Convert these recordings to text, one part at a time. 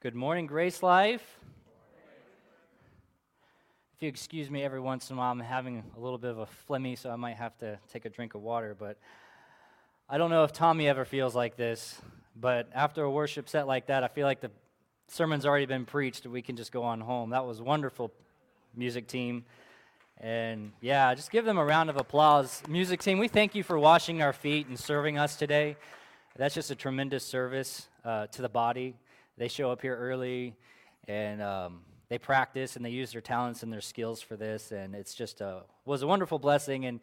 Good morning, Grace Life. If you excuse me every once in a while, I'm having a little bit of a phlegmy, so I might have to take a drink of water, but I don't know if Tommy ever feels like this, but after a worship set like that, I feel like the sermon's already been preached, and we can just go on home. That was wonderful, music team, and yeah, just give them a round of applause. Music team, we thank you for washing our feet and serving us today. That's just a tremendous service to the body. They show up here early, and they practice, and they use their talents and their skills for this, and it's just was a wonderful blessing. And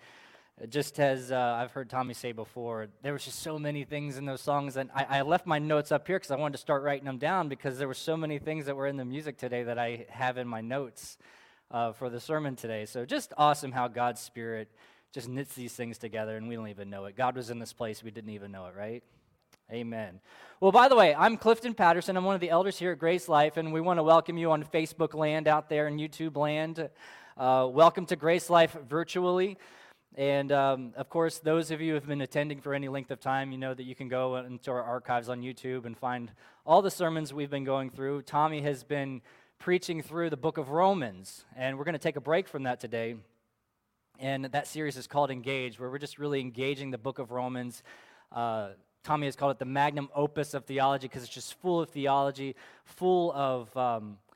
just as I've heard Tommy say before, there was just so many things in those songs, and I left my notes up here because I wanted to start writing them down because there were so many things that were in the music today that I have in my notes for the sermon today. So just awesome how God's Spirit just knits these things together, and we don't even know it. God was in this place. We didn't even know it, right? Amen. Well, by the way, I'm Clifton Patterson. I'm one of the elders here at Grace Life, and we want to welcome you on Facebook land out there and YouTube land. Welcome to Grace Life virtually. And, of course, those of you who have been attending for any length of time, you know that you can go into our archives on YouTube and find all the sermons we've been going through. Tommy has been preaching through the book of Romans, and we're going to take a break from that today. And that series is called Engage, where we're just really engaging the book of Romans. Tommy has called it the magnum opus of theology because it's just full of theology, full of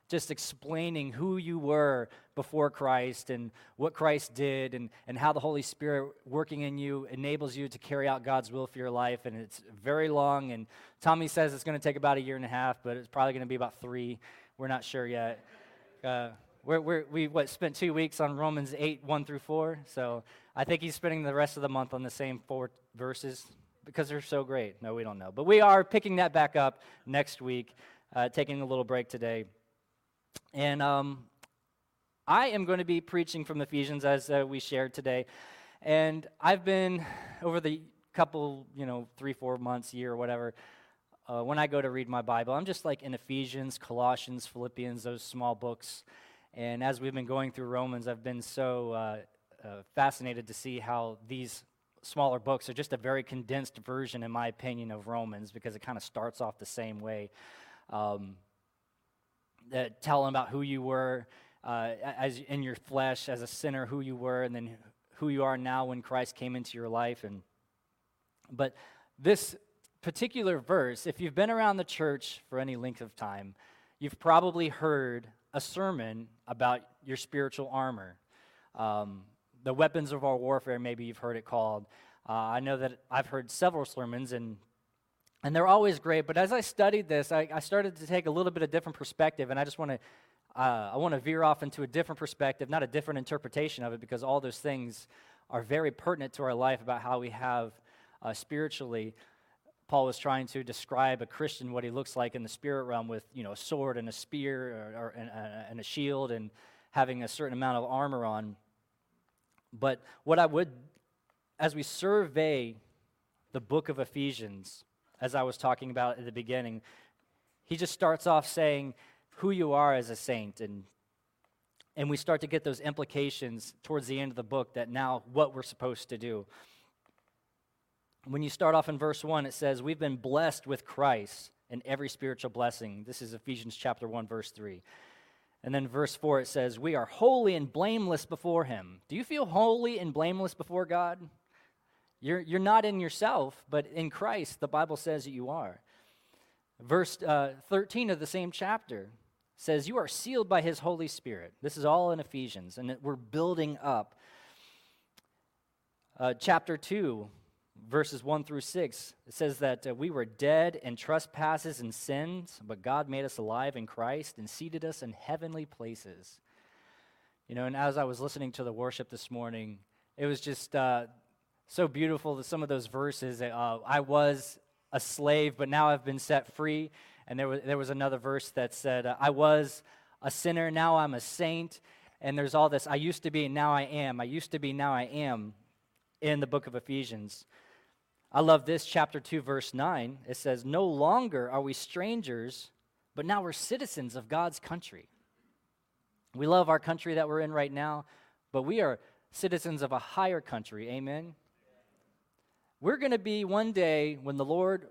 just explaining who you were before Christ and what Christ did and how the Holy Spirit working in you enables you to carry out God's will for your life. And it's very long, and Tommy says it's going to take about a year and a half, but it's probably going to be about 3. We're not sure yet. We spent 2 weeks on Romans 8, 1 through 4, so I think he's spending the rest of the month on the same 4 verses. Because they're so great. No, we don't know. But we are picking that back up next week, taking a little break today. And I am going to be preaching from Ephesians as we shared today. And I've been, over the couple, 3-4 months, year or whatever, when I go to read my Bible, I'm just like in Ephesians, Colossians, Philippians, those small books. And as we've been going through Romans, I've been so fascinated to see how these smaller books are just a very condensed version, in my opinion, of Romans, because it kind of starts off the same way. That tell them about who you were as in your flesh, as a sinner, who you were, and then who you are now when Christ came into your life. But this particular verse, if you've been around the church for any length of time, you've probably heard a sermon about your spiritual armor. The Weapons of Our Warfare, maybe you've heard it called. I know that I've heard several sermons, and they're always great. But as I studied this, I started to take a little bit of different perspective, and I just want to veer off into a different perspective, not a different interpretation of it, because all those things are very pertinent to our life about how we have spiritually. Paul was trying to describe a Christian, what he looks like in the spirit realm with a sword and a spear and a shield and having a certain amount of armor on. But what I would, as we survey the book of Ephesians, as I was talking about at the beginning, he just starts off saying who you are as a saint, and we start to get those implications towards the end of the book that now what we're supposed to do. When you start off in verse 1, it says, we've been blessed with Christ in every spiritual blessing. This is Ephesians chapter 1, verse 3. And then verse 4, it says, we are holy and blameless before him. Do you feel holy and blameless before God? You're not in yourself, but in Christ, the Bible says that you are. Verse 13 of the same chapter says, you are sealed by his Holy Spirit. This is all in Ephesians, and we're building up. Chapter 2, verses 1 through 6, it says that we were dead in trespasses and sins, but God made us alive in Christ and seated us in heavenly places. And as I was listening to the worship this morning, it was just so beautiful that some of those verses, I was a slave, but now I've been set free. And there was another verse that said, I was a sinner, now I'm a saint. And there's all this, I used to be, now I am. I used to be, now I am in the book of Ephesians. I love this, chapter 2, verse 9. It says, no longer are we strangers, but now we're citizens of God's country. We love our country that we're in right now, but we are citizens of a higher country. Amen? We're going to be one day when the Lord,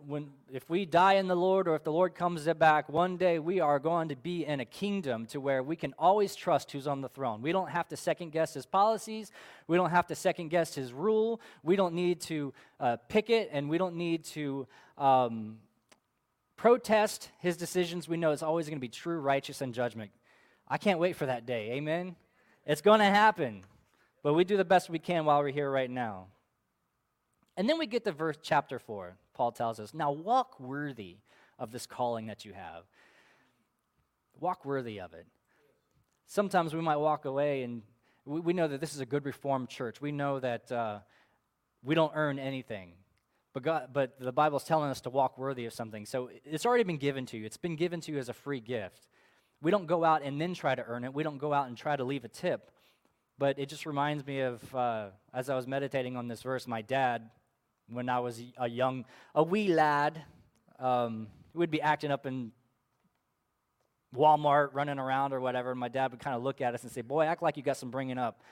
if we die in the Lord or if the Lord comes back, one day we are going to be in a kingdom to where we can always trust who's on the throne. We don't have to second guess his policies. We don't have to second guess his rule. We don't need to picket, and we don't need to protest his decisions. We know it's always going to be true, righteous, and judgment. I can't wait for that day. Amen? It's going to happen. But we do the best we can while we're here right now. And then we get to chapter 4. Paul tells us, now walk worthy of this calling that you have. Walk worthy of it. Sometimes we might walk away, and we know that this is a good Reformed church. We know that we don't earn anything. But the Bible's telling us to walk worthy of something. So it's already been given to you. It's been given to you as a free gift. We don't go out and then try to earn it. We don't go out and try to leave a tip. But it just reminds me of, as I was meditating on this verse, my dad, when I was a wee lad, we'd be acting up in Walmart, running around or whatever, and my dad would kind of look at us and say, boy, act like you got some bringing up.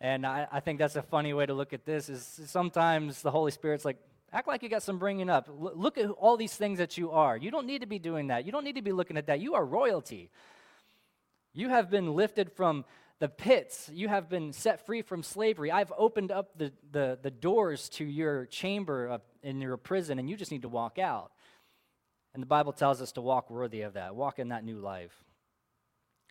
And I think that's a funny way to look at this, is sometimes the Holy Spirit's like, act like you got some bringing up. Look at all these things that you are. You don't need to be doing that. You don't need to be looking at that. You are royalty. You have been lifted from the pits. You have been set free from slavery. I've opened up the doors to your chamber in your prison, and you just need to walk out. And the Bible tells us to walk worthy of that, walk in that new life.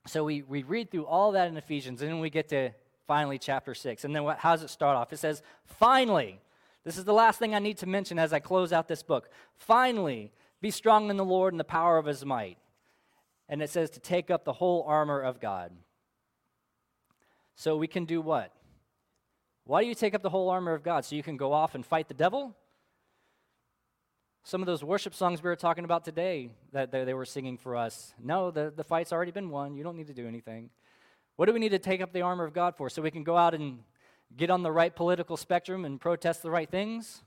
So we read through all that in Ephesians, and then we get to finally chapter 6. And then how does it start off? It says, finally. This is the last thing I need to mention as I close out this book. Finally, be strong in the Lord and the power of his might. And it says to take up the whole armor of God. So we can do what? Why do you take up the whole armor of God? So you can go off and fight the devil? Some of those worship songs we were talking about today that they were singing for us. No, the fight's already been won. You don't need to do anything. What do we need to take up the armor of God for? So we can go out and get on the right political spectrum and protest the right things?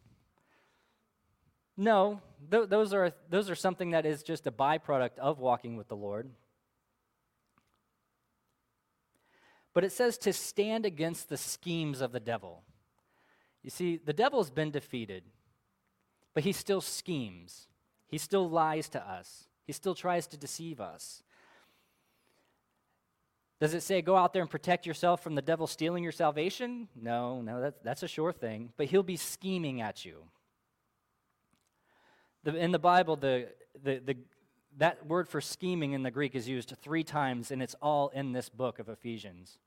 No, those are something that is just a byproduct of walking with the Lord. But it says to stand against the schemes of the devil. You see, the devil's been defeated, but he still schemes. He still lies to us. He still tries to deceive us. Does it say go out there and protect yourself from the devil stealing your salvation? No, that's a sure thing. But he'll be scheming at you. In the Bible, that word for scheming in the Greek is used 3 times, and it's all in this book of Ephesians.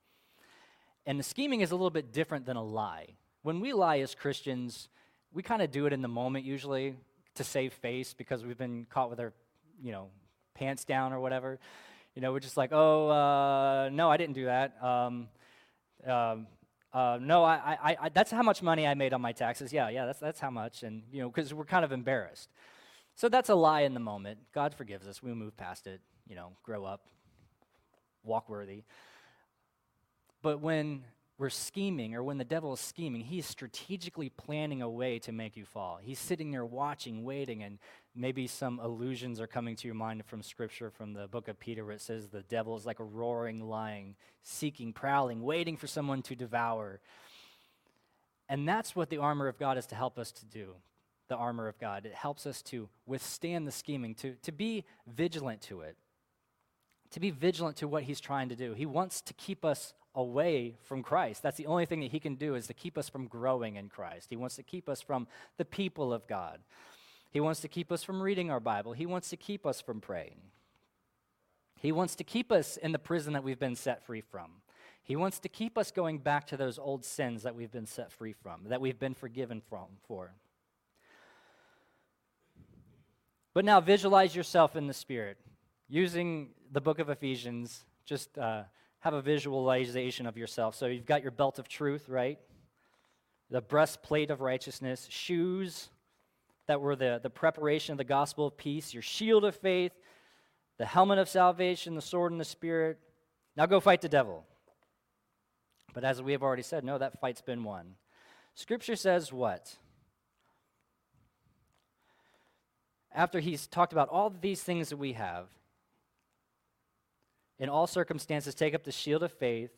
And the scheming is a little bit different than a lie. When we lie as Christians, we kind of do it in the moment usually to save face because we've been caught with our, pants down or whatever. We're just like, no, I didn't do that. No, that's how much money I made on my taxes. Yeah, that's how much. And, because we're kind of embarrassed. So that's a lie in the moment. God forgives us. We move past it, grow up, walk worthy. But when we're scheming, or when the devil is scheming, he's strategically planning a way to make you fall. He's sitting there watching, waiting, and maybe some allusions are coming to your mind from Scripture, from the book of Peter, where it says the devil is like a roaring lion, seeking, prowling, waiting for someone to devour. And that's what the armor of God is to help us to do. The armor of God. It helps us to withstand the scheming, to be vigilant to it, to be vigilant to what he's trying to do. He wants to keep us away from Christ. That's the only thing that he can do, is to keep us from growing in Christ. He wants to keep us from the people of God. He wants to keep us from reading our Bible. He wants to keep us from praying. He wants to keep us in the prison that we've been set free from. He wants to keep us going back to those old sins that we've been set free from, that we've been forgiven for. But now visualize yourself in the Spirit. Using the book of Ephesians, just have a visualization of yourself. So you've got your belt of truth, right? The breastplate of righteousness, shoes that were the preparation of the gospel of peace, your shield of faith, the helmet of salvation, the sword and the Spirit. Now go fight the devil. But as we have already said, no, that fight's been won. Scripture says what? After he's talked about all these things that we have, in all circumstances, take up the shield of faith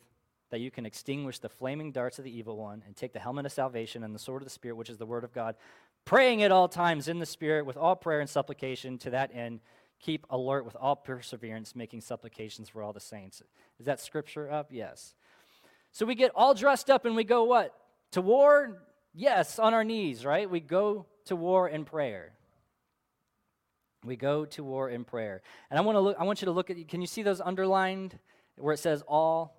that you can extinguish the flaming darts of the evil one and take the helmet of salvation and the sword of the Spirit, which is the word of God, praying at all times in the Spirit with all prayer and supplication. To that end, keep alert with all perseverance, making supplications for all the saints. Is that scripture up? Yes. So we get all dressed up and we go what? To war? Yes, on our knees, right? We go to war in prayer. We go to war in prayer. And I want you to look at, can you see those underlined where it says all?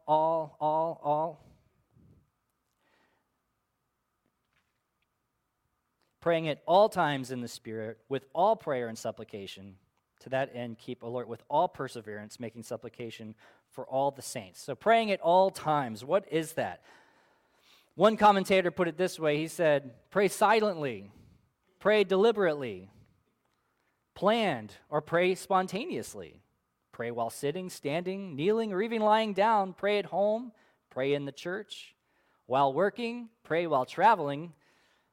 Praying at all times in the Spirit with all prayer and supplication. To that end, keep alert with all perseverance, making supplication for all the saints. So praying at all times, what is that? One commentator put it this way. He said, pray silently, pray deliberately, planned, or pray spontaneously. Pray while sitting, standing, kneeling, or even lying down. Pray at home, pray in the church. While working, pray while traveling.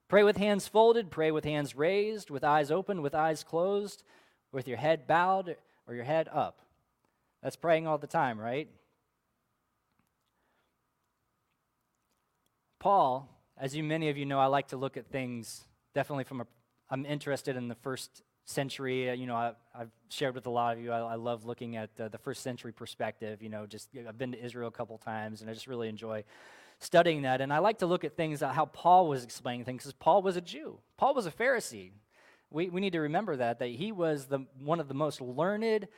Pray with hands folded, pray with hands raised, with eyes open, with eyes closed, with your head bowed or your head up. That's praying all the time, right? Paul, as you many of you know, I like to look at things definitely from I'm interested in the first century. I've shared with a lot of you, I love looking at the first century perspective. I've been to Israel a couple times, and I just really enjoy studying that. And I like to look at things, how Paul was explaining things, because Paul was a Jew. Paul was a Pharisee. We need to remember that he was one of the most learned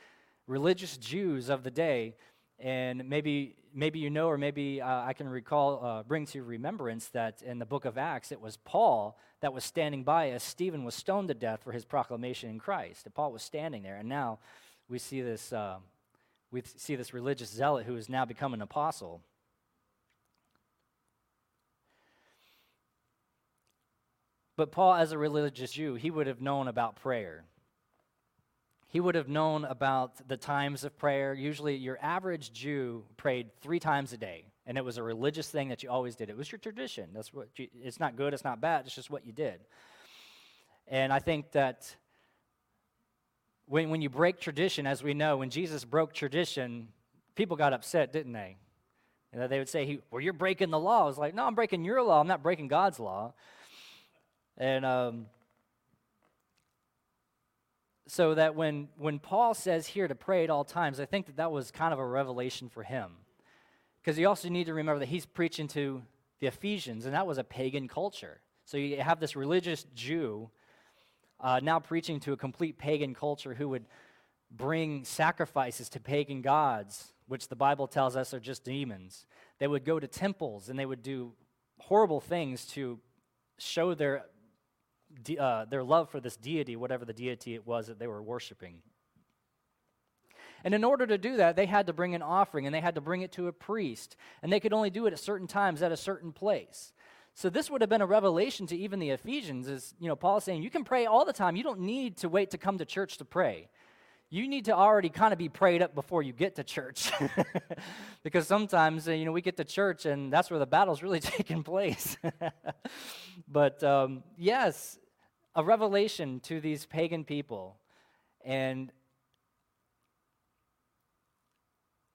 religious Jews of the day, and maybe you know, or maybe I can recall, bring to remembrance that in the book of Acts, it was Paul that was standing by as Stephen was stoned to death for his proclamation in Christ. And Paul was standing there, and now we see this religious zealot who has now become an apostle. But Paul, as a religious Jew, he would have known about prayer. He would have known about the times of prayer. Usually your average Jew prayed 3 times a day, and it was a religious thing that you always did. It was your tradition. That's what it's not good, it's not bad, it's just what you did. And I think that when you break tradition, as we know, when Jesus broke tradition, people got upset, didn't they? And they would say, well, you're breaking the law. I was like, no, I'm breaking your law. I'm not breaking God's law. And so that when Paul says here to pray at all times, I think that was kind of a revelation for him. Because you also need to remember that he's preaching to the Ephesians, and that was a pagan culture. So you have this religious Jew now preaching to a complete pagan culture who would bring sacrifices to pagan gods, which the Bible tells us are just demons. They would go to temples, and they would do horrible things to show their love for this deity, whatever the deity it was that they were worshiping. And in order to do that, they had to bring an offering, and they had to bring it to a priest, and they could only do it at certain times at a certain place. So this would have been a revelation to even the Ephesians, is, Paul is saying, you can pray all the time. You don't need to wait to come to church to pray. You need to already kind of be prayed up before you get to church. Because sometimes, we get to church, and that's where the battle's really taking place. But yes, a revelation to these pagan people. And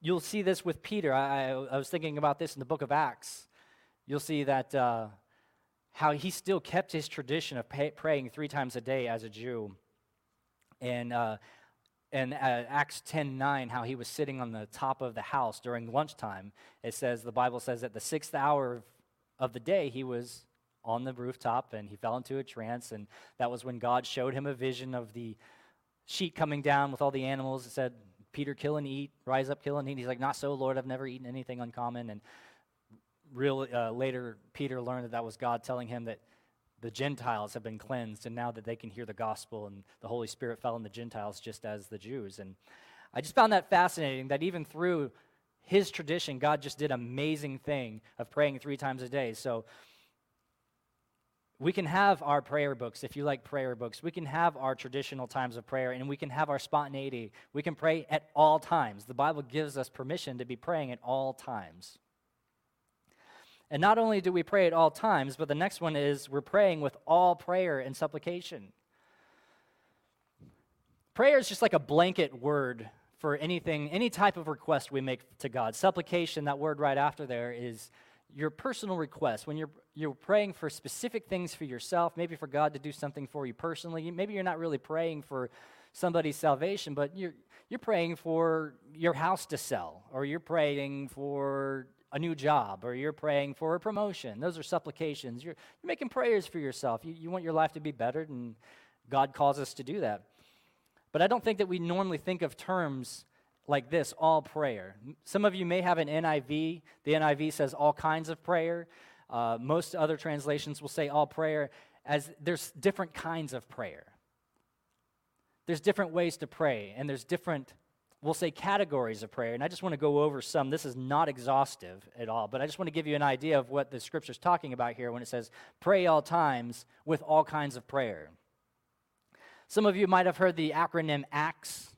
you'll see this with Peter. I was thinking about this in the book of Acts. You'll see that how he still kept his tradition of praying 3 times a day as a Jew. And Acts 10:9, how he was sitting on the top of the house during lunchtime. It says, the Bible says, at the 6th hour of the day, he was on the rooftop, and he fell into a trance, and that was when God showed him a vision of the sheet coming down with all the animals. It said, Peter, kill and eat, rise up, kill and eat. He's like, not so, Lord, I've never eaten anything uncommon. And later, Peter learned that was God telling him that the Gentiles have been cleansed, and now that they can hear the gospel, and the Holy Spirit fell on the Gentiles just as the Jews. And I just found that fascinating, that even through his tradition, God just did an amazing thing of praying 3 times a day. So we can have our prayer books, if you like prayer books. We can have our traditional times of prayer, and we can have our spontaneity. We can pray at all times. The Bible gives us permission to be praying at all times. And not only do we pray at all times, but the next one is we're praying with all prayer and supplication. Prayer is just like a blanket word for anything, any type of request we make to God. Supplication, that word right after there, is your personal request. When you're praying for specific things for yourself, maybe for God to do something for you personally. Maybe you're not really praying for somebody's salvation, but you're praying for your house to sell, or you're praying for a new job, or you're praying for a promotion. Those are supplications. You're making prayers for yourself. You want your life to be better, and God calls us to do that. But I don't think that we normally think of terms like this, all prayer. Some of you may have an NIV. The NIV says all kinds of prayer. Most other translations will say all prayer, as there's different kinds of prayer. There's different ways to pray, and there's different, we'll say, categories of prayer. And I just want to go over some. This is not exhaustive at all, but I just want to give you an idea of what the Scripture's talking about here when it says, pray all times with all kinds of prayer. Some of you might have heard the acronym ACTS.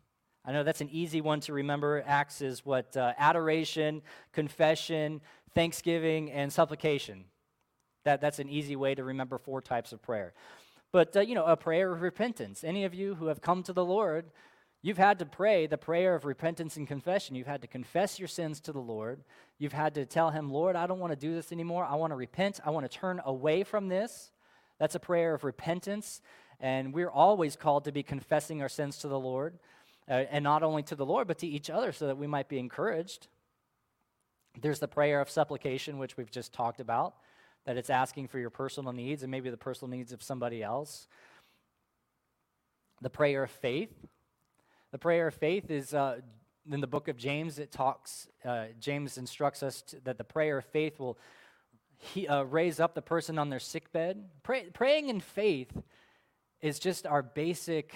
I know that's an easy one to remember. ACTS is what? Adoration, confession, thanksgiving, and supplication. That's an easy way to remember four types of prayer. But, a prayer of repentance. Any of you who have come to the Lord, you've had to pray the prayer of repentance and confession. You've had to confess your sins to the Lord. You've had to tell him, Lord, I don't want to do this anymore. I want to repent. I want to turn away from this. That's a prayer of repentance. And we're always called to be confessing our sins to the Lord. And not only to the Lord, but to each other, so that we might be encouraged. There's the prayer of supplication, which we've just talked about, that it's asking for your personal needs and maybe the personal needs of somebody else. The prayer of faith. The prayer of faith is, in the book of James, James instructs us that the prayer of faith will raise up the person on their sickbed. Praying in faith is just our basic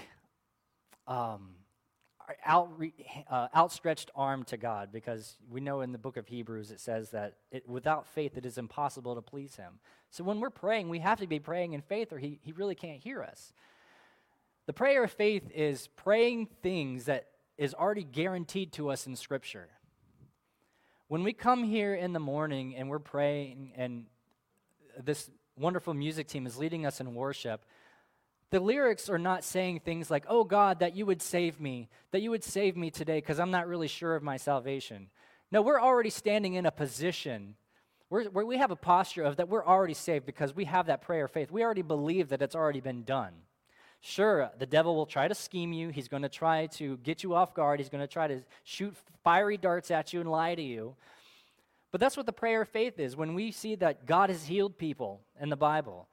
outstretched arm to God, because we know in the book of Hebrews it says that without faith it is impossible to please him. So when we're praying, we have to be praying in faith, or he really can't hear us. The prayer of faith is praying things that is already guaranteed to us in Scripture. When we come here in the morning and we're praying, and this wonderful music team is leading us in worship, the lyrics are not saying things like, oh God, that you would save me today because I'm not really sure of my salvation. No, we're already standing in a position where we have a posture of that we're already saved because we have that prayer of faith. We already believe that it's already been done. Sure, the devil will try to scheme you. He's going to try to get you off guard. He's going to try to shoot fiery darts at you and lie to you. But that's what the prayer of faith is. When we see that God has healed people in the Bible,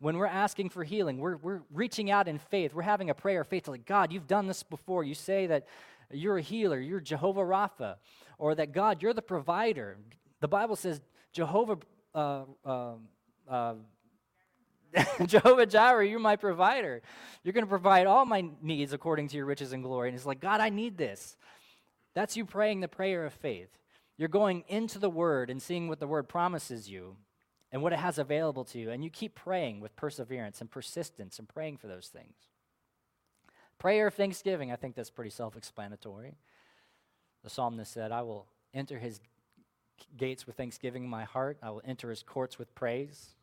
when we're asking for healing, we're reaching out in faith. We're having a prayer of faith like, God, you've done this before. You say that you're a healer. You're Jehovah Rapha. Or that, God, you're the provider. The Bible says Jehovah Jireh, you're my provider. You're going to provide all my needs according to your riches and glory. And it's like, God, I need this. That's you praying the prayer of faith. You're going into the Word and seeing what the Word promises you and what it has available to you, and you keep praying with perseverance and persistence and praying for those things. Prayer of thanksgiving, I think that's pretty self-explanatory. The psalmist said, I will enter his gates with thanksgiving in my heart. I will enter his courts with praise,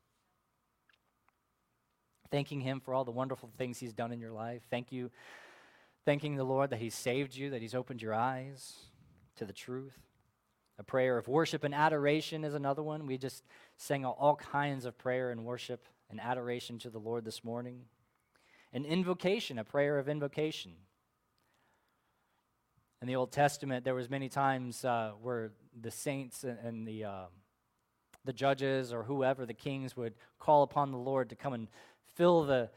thanking him for all the wonderful things he's done in your life. Thanking the Lord that he's saved you, that he's opened your eyes to the truth. A prayer of worship and adoration is another one. We just sang all kinds of prayer and worship and adoration to the Lord this morning. An invocation, a prayer of invocation. In the Old Testament, there was many times where the saints and the judges or whoever, the kings, would call upon the Lord to come and fill the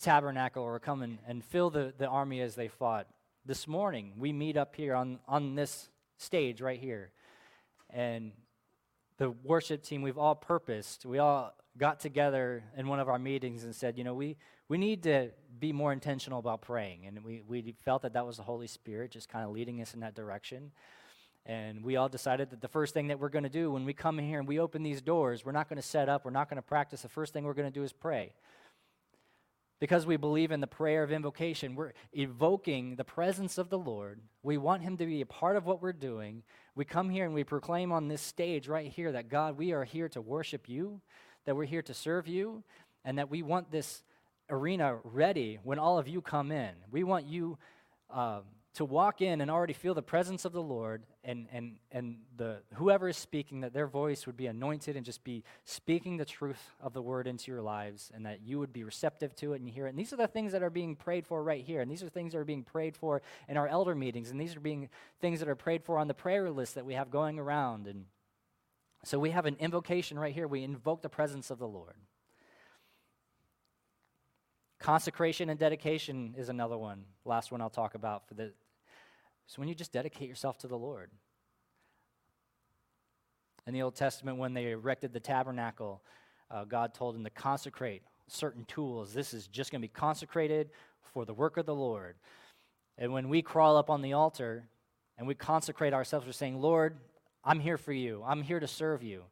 tabernacle, or come and fill the army as they fought. This morning, we meet up here on this stage right here. And the worship team, we've all purposed, we all got together in one of our meetings and said, we need to be more intentional about praying. And we felt that was the Holy Spirit just kind of leading us in that direction. And we all decided that the first thing that we're going to do when we come in here and we open these doors, we're not going to set up, we're not going to practice. The first thing we're going to do is pray. Because we believe in the prayer of invocation, we're evoking the presence of the Lord. We want him to be a part of what we're doing. We come here and we proclaim on this stage right here that, God, we are here to worship you, that we're here to serve you, and that we want this arena ready when all of you come in. We want you to walk in and already feel the presence of the Lord and the whoever is speaking, that their voice would be anointed and just be speaking the truth of the word into your lives, and that you would be receptive to it and hear it. And these are the things that are being prayed for right here, and these are things that are being prayed for in our elder meetings, and these are being things that are prayed for on the prayer list that we have going around. And so we have an invocation right here. We invoke the presence of the Lord. Consecration and dedication is another one. Last one I'll talk about for the. So when you just dedicate yourself to the Lord. In the Old Testament, when they erected the tabernacle, God told them to consecrate certain tools. This is just going to be consecrated for the work of the Lord. And when we crawl up on the altar and we consecrate ourselves, we're saying, Lord, I'm here for you. I'm here to serve you.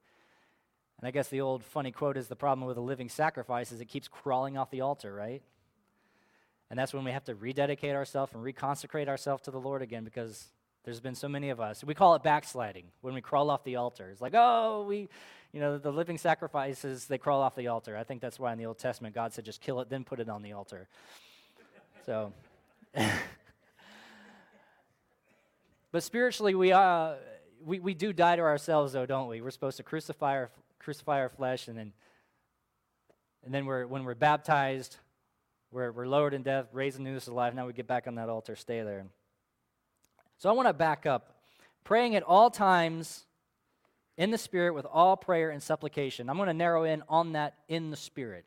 And I guess the old funny quote is the problem with a living sacrifice is it keeps crawling off the altar, right? And that's when we have to rededicate ourselves and reconsecrate ourselves to the Lord again, because there's been so many of us. We call it backsliding when we crawl off the altar. It's like, oh, the living sacrifices, they crawl off the altar. I think that's why in the Old Testament God said just kill it, then put it on the altar. So, but spiritually we do die to ourselves though, don't we? We're supposed to crucify our flesh, and then when we're baptized, we're lowered in death, raised and newness of life. Now we get back on that altar, stay there. So I want to back up. Praying at all times in the Spirit with all prayer and supplication. I'm going to narrow in on that in the Spirit.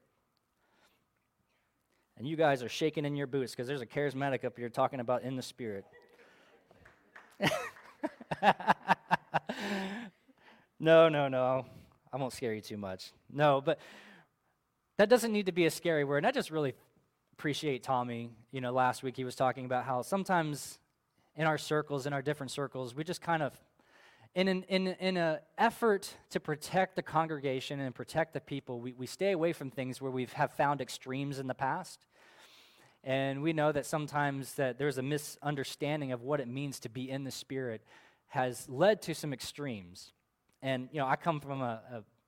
And you guys are shaking in your boots because there's a charismatic up here talking about in the Spirit. No. I won't scare you too much. No, but that doesn't need to be a scary word. And I just really appreciate Tommy. You know, last week he was talking about how sometimes in our circles, in our different circles, we just kind of, in an effort to protect the congregation and protect the people, we stay away from things where have found extremes in the past. And we know that sometimes that there's a misunderstanding of what it means to be in the Spirit has led to some extremes. And, I come from a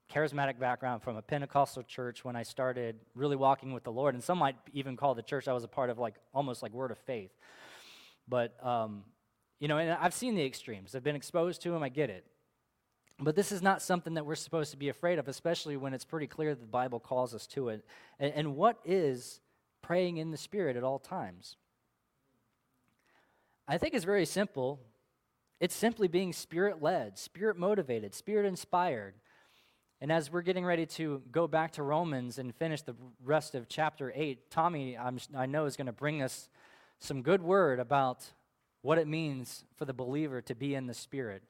charismatic background, from a Pentecostal church when I started really walking with the Lord. And some might even call the church I was a part of almost like Word of Faith. But, and I've seen the extremes. I've been exposed to them. I get it. But this is not something that we're supposed to be afraid of, especially when it's pretty clear that the Bible calls us to it. And what is praying in the Spirit at all times? I think it's very simple. It's simply being Spirit-led, Spirit-motivated, Spirit-inspired. And as we're getting ready to go back to Romans and finish the rest of chapter 8, Tommy, I know, is going to bring us some good word about what it means for the believer to be in the Spirit.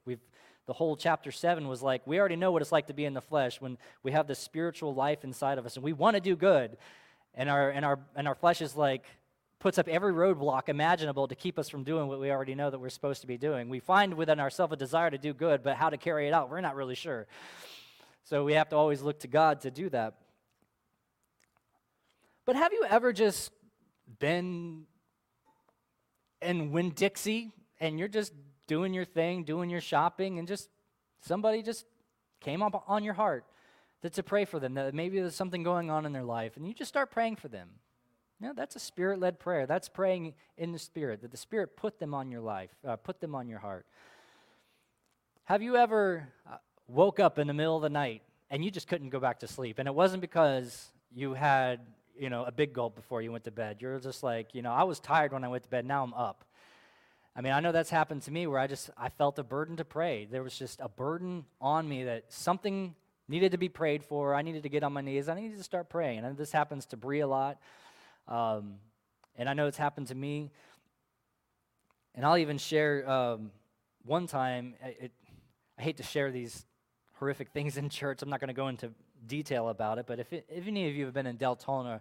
The whole chapter 7 was like, we already know what it's like to be in the flesh when we have this spiritual life inside of us and we want to do good. And our flesh is like, puts up every roadblock imaginable to keep us from doing what we already know that we're supposed to be doing. We find within ourselves a desire to do good, but how to carry it out, we're not really sure. So we have to always look to God to do that. But have you ever just been in Winn-Dixie, and you're just doing your thing, doing your shopping, and just somebody just came up on your heart to pray for them, that maybe there's something going on in their life, and you just start praying for them? No, that's a Spirit-led prayer. That's praying in the Spirit, that the Spirit put them on your life, put them on your heart. Have you ever woke up in the middle of the night and you just couldn't go back to sleep? And it wasn't because you had, a big gulp before you went to bed. You're just like, I was tired when I went to bed. Now I'm up. I mean, I know that's happened to me where I felt a burden to pray. There was just a burden on me that something needed to be prayed for. I needed to get on my knees. I needed to start praying. And this happens to Bree a lot. And I know it's happened to me, and I'll even share one time, I hate to share these horrific things in church, I'm not going to go into detail about it, but if any of you have been in Deltona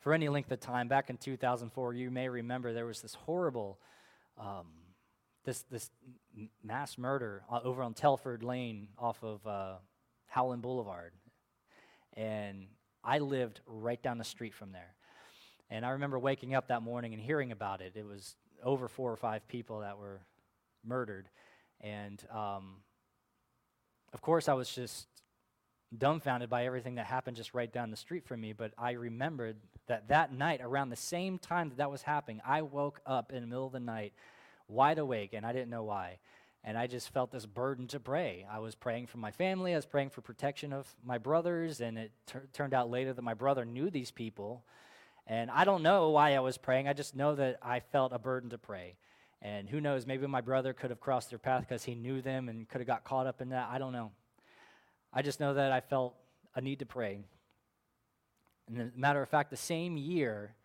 for any length of time, back in 2004, you may remember there was this horrible, this mass murder over on Telford Lane off of Howland Boulevard, and I lived right down the street from there. And I remember waking up that morning and hearing about it. It was over 4 or 5 people that were murdered. And, of course, I was just dumbfounded by everything that happened just right down the street from me. But I remembered that night, around the same time that was happening, I woke up in the middle of the night wide awake, and I didn't know why. And I just felt this burden to pray. I was praying for my family. I was praying for protection of my brothers. And it turned out later that my brother knew these people. And I don't know why I was praying. I just know that I felt a burden to pray. And who knows, maybe my brother could have crossed their path because he knew them and could have got caught up in that. I don't know. I just know that I felt a need to pray. And as a matter of fact, the same year,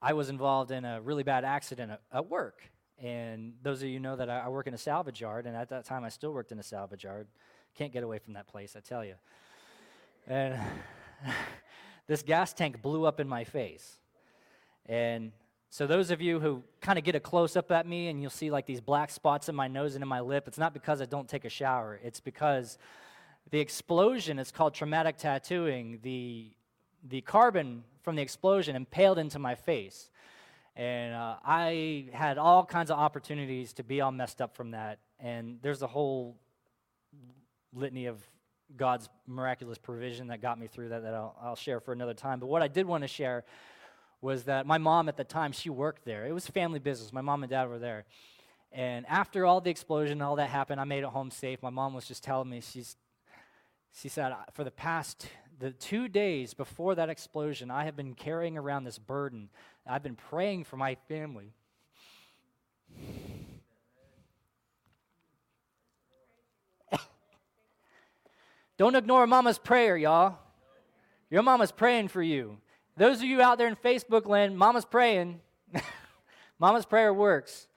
I was involved in a really bad accident at work. And those of you know that I work in a salvage yard, and at that time I still worked in a salvage yard. Can't get away from that place, I tell you. And this gas tank blew up in my face. And so those of you who kind of get a close-up at me and you'll see like these black spots in my nose and in my lip, it's not because I don't take a shower. It's because the explosion, it's called traumatic tattooing, the carbon from the explosion impaled into my face. And I had all kinds of opportunities to be all messed up from that. And there's a whole litany of God's miraculous provision that got me through that I'll share for another time. But what I did want to share was that my mom at the time, she worked there. It was family business. My mom and dad were there. And after all the explosion and all that happened, I made it home safe. My mom was just telling me, she said, for the 2 days before that explosion, I have been carrying around this burden. I've been praying for my family. Don't ignore mama's prayer, y'all. Your mama's praying for you. Those of you out there in Facebook land, mama's praying. Mama's prayer works.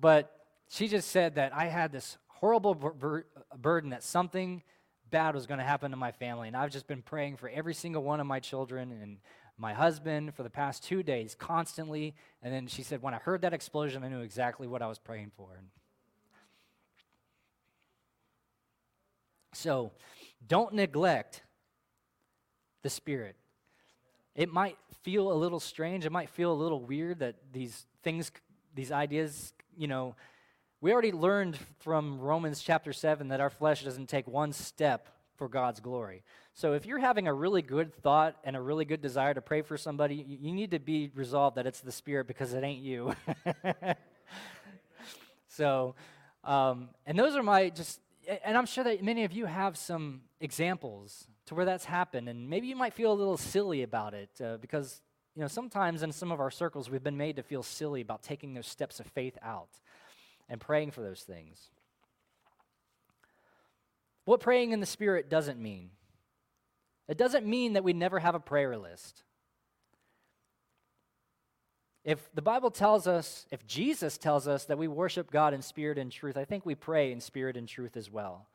But she just said that I had this horrible burden that something bad was going to happen to my family, and I've just been praying for every single one of my children and my husband for the past 2 days constantly. And then she said, when I heard that explosion, I knew exactly what I was praying for. So don't neglect the Spirit. It might feel a little strange. It might feel a little weird that these things, these ideas, you know, we already learned from Romans chapter 7 that our flesh doesn't take one step for God's glory. So if you're having a really good thought and a really good desire to pray for somebody, you need to be resolved that it's the Spirit, because it ain't you. So, and those are my just, and I'm sure that many of you have some examples to where that's happened, and maybe you might feel a little silly about it, because, you know, sometimes in some of our circles we've been made to feel silly about taking those steps of faith out and praying for those things. What praying in the Spirit doesn't mean. It doesn't mean that we never have a prayer list. If the Bible tells us, if Jesus tells us that we worship God in spirit and truth, I think we pray in spirit and truth as well.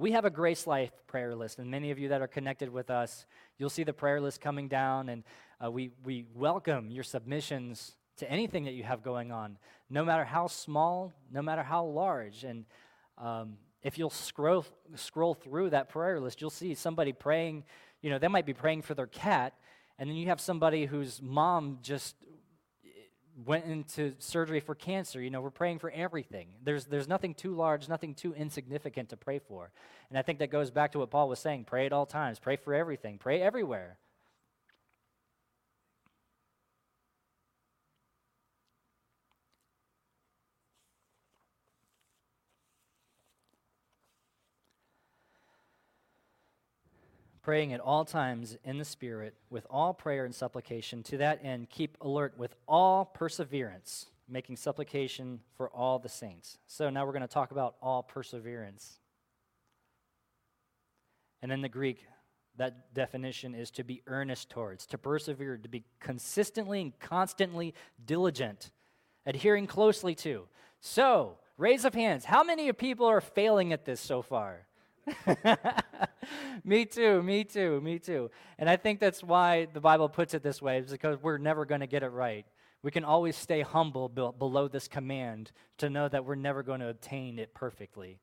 We have a Grace Life prayer list, and many of you that are connected with us, you'll see the prayer list coming down, and we welcome your submissions to anything that you have going on, no matter how small, no matter how large. And if you'll scroll through that prayer list, you'll see somebody praying. You know, they might be praying for their cat, and then you have somebody whose mom just went into surgery for cancer. You know, we're praying for everything. There's nothing too large, nothing too insignificant to pray for. And I think that goes back to what Paul was saying: pray at all times, pray for everything, pray everywhere. Praying at all times in the Spirit, with all prayer and supplication. To that end, keep alert with all perseverance, making supplication for all the saints. So now we're going to talk about all perseverance. And in the Greek, that definition is to be earnest towards, to persevere, to be consistently and constantly diligent, adhering closely to. So, raise of hands, how many people are failing at this so far? Me too. And I think that's why the Bible puts it this way, is because we're never going to get it right. We can always stay humble below this command to know that we're never going to obtain it perfectly.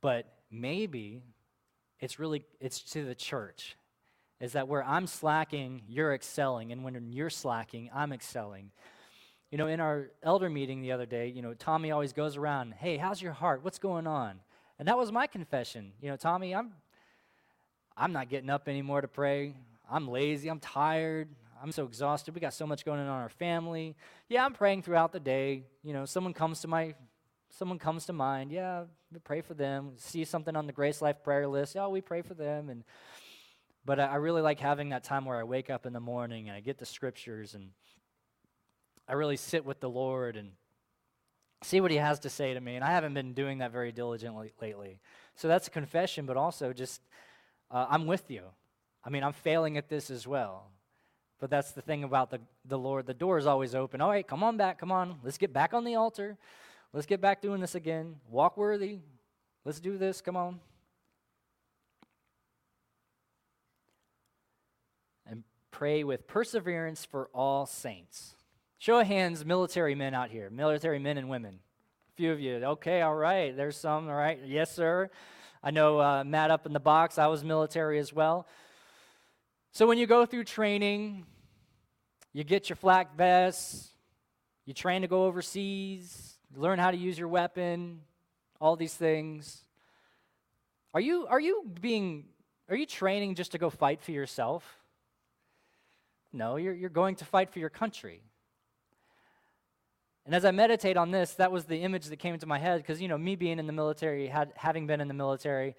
But maybe it's to the church, is that where I'm slacking, you're excelling, and when you're slacking, I'm excelling. You know, in our elder meeting the other day, you know, Tommy always goes around, hey, how's your heart? What's going on? And that was my confession. You know, Tommy, I'm not getting up anymore to pray. I'm lazy. I'm tired. I'm so exhausted. We got so much going on in our family. Yeah, I'm praying throughout the day. You know, someone comes to mind. Yeah, we pray for them. See something on the Grace Life prayer list. Yeah, we pray for them. And but I really like having that time where I wake up in the morning and I get the scriptures and I really sit with the Lord and see what he has to say to me. And I haven't been doing that very diligently lately. So that's a confession, but also just I'm with you. I mean, I'm failing at this as well. But that's the thing about the Lord. The door is always open. All right, come on back. Come on. Let's get back on the altar. Let's get back doing this again. Walk worthy. Let's do this. Come on. And pray with perseverance for all saints. Show of hands, military men out here, military men and women. A few of you. Okay, all right. There's some, all right. Yes, sir. I know Matt up in the box. I was military as well. So when you go through training, you get your flak vests, you train to go overseas, you learn how to use your weapon, all these things. Are you training just to go fight for yourself? No, you're going to fight for your country. And as I meditate on this, that was the image that came into my head because, you know, me being in the military, having been in the military,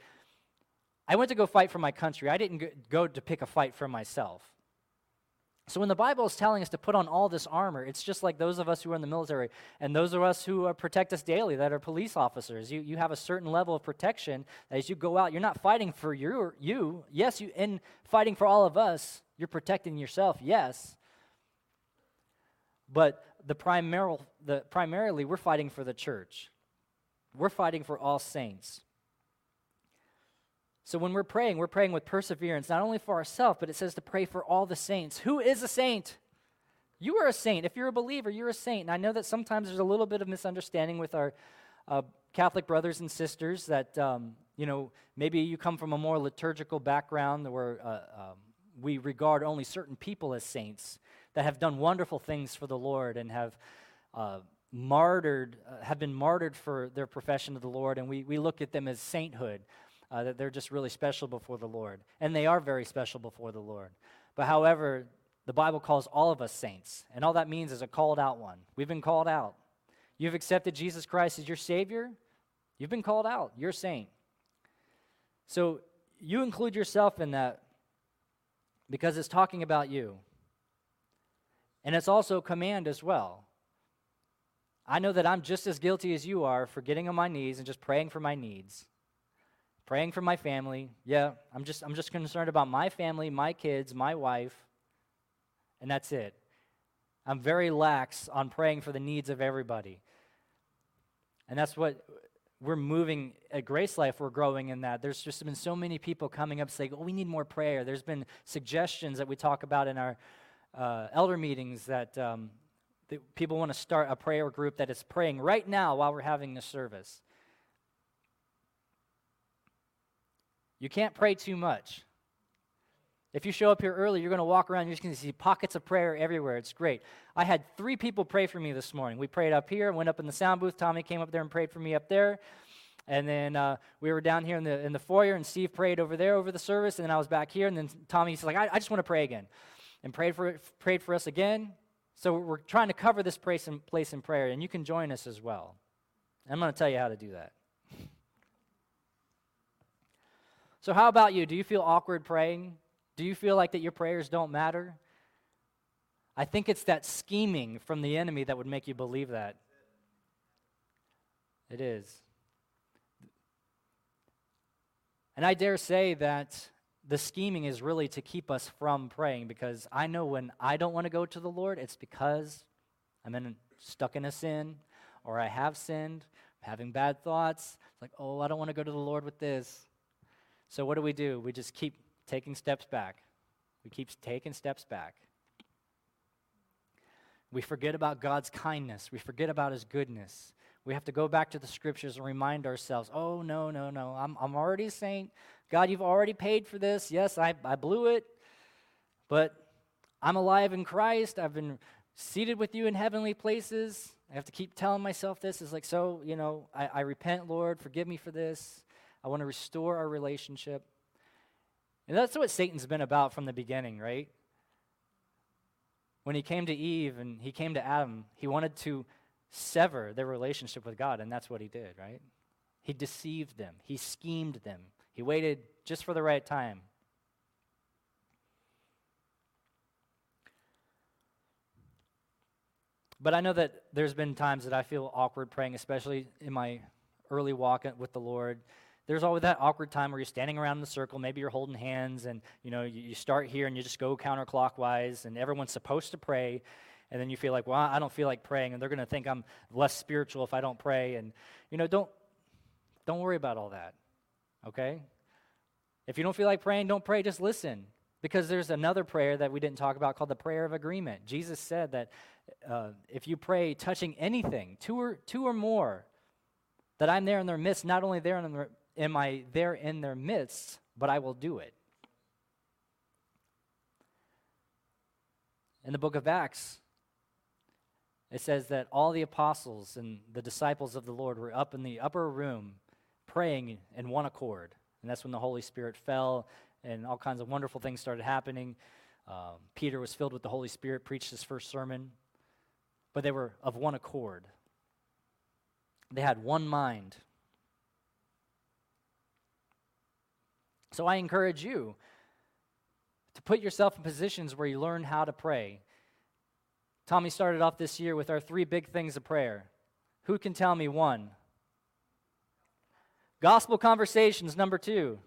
I went to go fight for my country. I didn't go to pick a fight for myself. So when the Bible is telling us to put on all this armor, it's just like those of us who are in the military and those of us who protect us daily that are police officers. You have a certain level of protection as you go out. You're not fighting for you. Yes, you in fighting for all of us, you're protecting yourself, yes. But primarily, we're fighting for the church. We're fighting for all saints. So when we're praying with perseverance, not only for ourselves, but it says to pray for all the saints. Who is a saint? You are a saint. If you're a believer, you're a saint. And I know that sometimes there's a little bit of misunderstanding with our Catholic brothers and sisters that, you know, maybe you come from a more liturgical background where we regard only certain people as saints that have done wonderful things for the Lord and have been martyred for their profession of the Lord, and we look at them as sainthood, that they're just really special before the Lord, and they are very special before the Lord. But however, the Bible calls all of us saints, and all that means is a called out one. We've been called out. You've accepted Jesus Christ as your Savior. You've been called out. You're a saint. So you include yourself in that because it's talking about you. And it's also a command as well. I know that I'm just as guilty as you are for getting on my knees and just praying for my needs, praying for my family. Yeah, I'm just concerned about my family, my kids, my wife, and that's it. I'm very lax on praying for the needs of everybody. And that's what we're moving at Grace Life. We're growing in that. There's just been so many people coming up saying, oh, we need more prayer. There's been suggestions that we talk about in our elder meetings that people want to start a prayer group that is praying right now while we're having the service. You can't pray too much. If you show up here early, you're going to walk around, you're just going to see pockets of prayer everywhere. It's great. I had 3 people pray for me this morning. We prayed up here, went up in the sound booth. Tommy came up there and prayed for me up there. And then we were down here in the foyer, and Steve prayed over there over the service, and then I was back here, and then Tommy's like, I just want to pray again. And prayed for us again. So we're trying to cover this place in prayer, and you can join us as well. I'm going to tell you how to do that. So how about you? Do you feel awkward praying? Do you feel like that your prayers don't matter? I think it's that scheming from the enemy that would make you believe that. It is. And I dare say that the scheming is really to keep us from praying, because I know when I don't want to go to the Lord, it's because I'm stuck in a sin, or I have sinned, I'm having bad thoughts. It's like, oh, I don't want to go to the Lord with this. So what do? We just keep taking steps back. We keep taking steps back. We forget about God's kindness. We forget about his goodness. We have to go back to the scriptures and remind ourselves, oh, no, I'm already a saint. God, you've already paid for this. Yes, I blew it, but I'm alive in Christ. I've been seated with you in heavenly places. I have to keep telling myself this. It's like, so, you know, I repent, Lord. Forgive me for this. I want to restore our relationship. And that's what Satan's been about from the beginning, right? When he came to Eve and he came to Adam, he wanted to sever their relationship with God, and that's what he did, right? He deceived them. He schemed them. He waited just for the right time. But I know that there's been times that I feel awkward praying, especially in my early walk with the Lord. There's always that awkward time where you're standing around in the circle, maybe you're holding hands, and you know you start here and you just go counterclockwise, and everyone's supposed to pray, and then you feel like, well, I don't feel like praying, and they're going to think I'm less spiritual if I don't pray, and you know, don't worry about all that, okay? If you don't feel like praying, don't pray, just listen, because there's another prayer that we didn't talk about called the prayer of agreement. Jesus said that if you pray touching anything, two or more, that I'm there in their midst, not only there in their am I there in their midst, but I will do it. In the book of Acts, it says that all the apostles and the disciples of the Lord were up in the upper room praying in one accord. And that's when the Holy Spirit fell and all kinds of wonderful things started happening. Peter was filled with the Holy Spirit, preached his first sermon. But they were of one accord. They had one mind. So I encourage you to put yourself in positions where you learn how to pray. Tommy started off this year with our 3 big things of prayer. Who can tell me 1? Gospel conversations, number 2.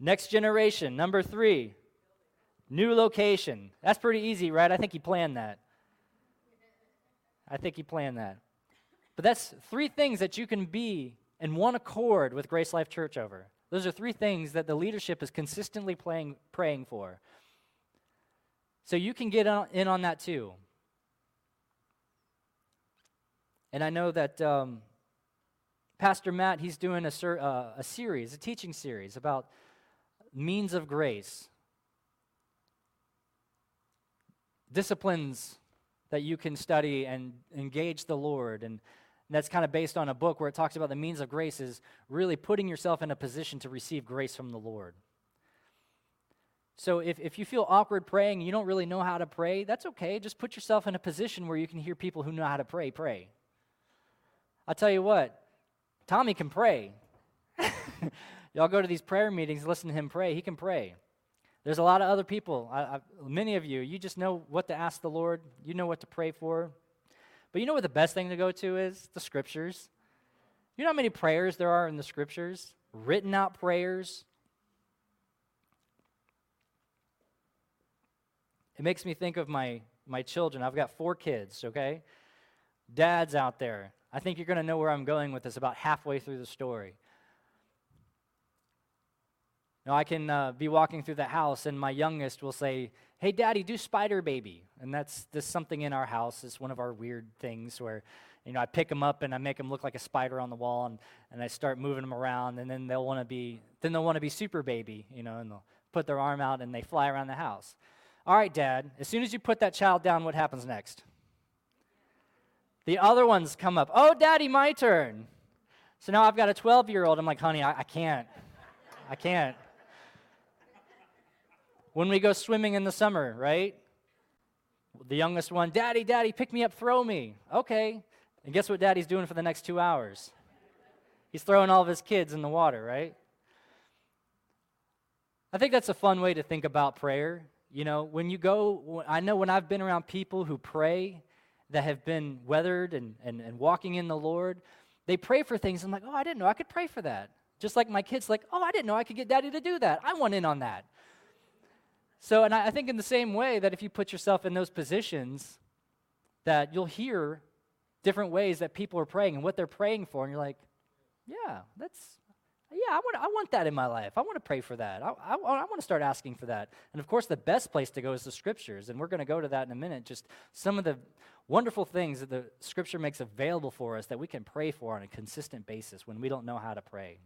Next generation, number 3. New location. That's pretty easy, right? I think he planned that. But that's 3 things that you can be in one accord with Grace Life Church over. Those are 3 things that the leadership is consistently praying for. So you can get in on that too. And I know that Pastor Matt, he's doing a series, a teaching series about means of grace. Disciplines that you can study and engage the Lord, and that's kind of based on a book where it talks about the means of grace is really putting yourself in a position to receive grace from the Lord. So if you feel awkward praying and you don't really know how to pray, that's okay. Just put yourself in a position where you can hear people who know how to pray. I'll tell you what, Tommy can pray. Y'all go to these prayer meetings, listen to him pray. He can pray. There's a lot of other people. Many of you, you just know what to ask the Lord. You know what to pray for. But you know what the best thing to go to is? The scriptures. You know how many prayers there are in the scriptures? Written out prayers. It makes me think of my children. I've got 4 kids, okay? Dads out there, I think you're going to know where I'm going with this about halfway through the story. Now, I can be walking through the house, and my youngest will say, "Hey, Daddy, do Spider Baby." And that's this something in our house. It's one of our weird things where, you know, I pick them up and I make them look like a spider on the wall, and I start moving them around, and then they'll want to be Super Baby, you know, and they'll put their arm out and they fly around the house. All right, Dad, as soon as you put that child down, what happens next? The other ones come up. "Oh, Daddy, my turn." So now I've got a 12-year-old. I'm like, "Honey, I can't. When we go swimming in the summer, right? The youngest one, Daddy, pick me up, throw me." Okay. And guess what Daddy's doing for the next 2 hours? He's throwing all of his kids in the water, right? I think that's a fun way to think about prayer. You know, I know when I've been around people who pray that have been weathered and walking in the Lord, they pray for things. I'm like, "Oh, I didn't know I could pray for that." Just like my kids, like, "Oh, I didn't know I could get Daddy to do that. I want in on that." So, and I think in the same way that if you put yourself in those positions, that you'll hear different ways that people are praying and what they're praying for, and you're like, I want that in my life. I want to pray for that. I want to start asking for that. And of course, the best place to go is the scriptures, and we're going to go to that in a minute, just some of the wonderful things that the scripture makes available for us that we can pray for on a consistent basis when we don't know how to pray.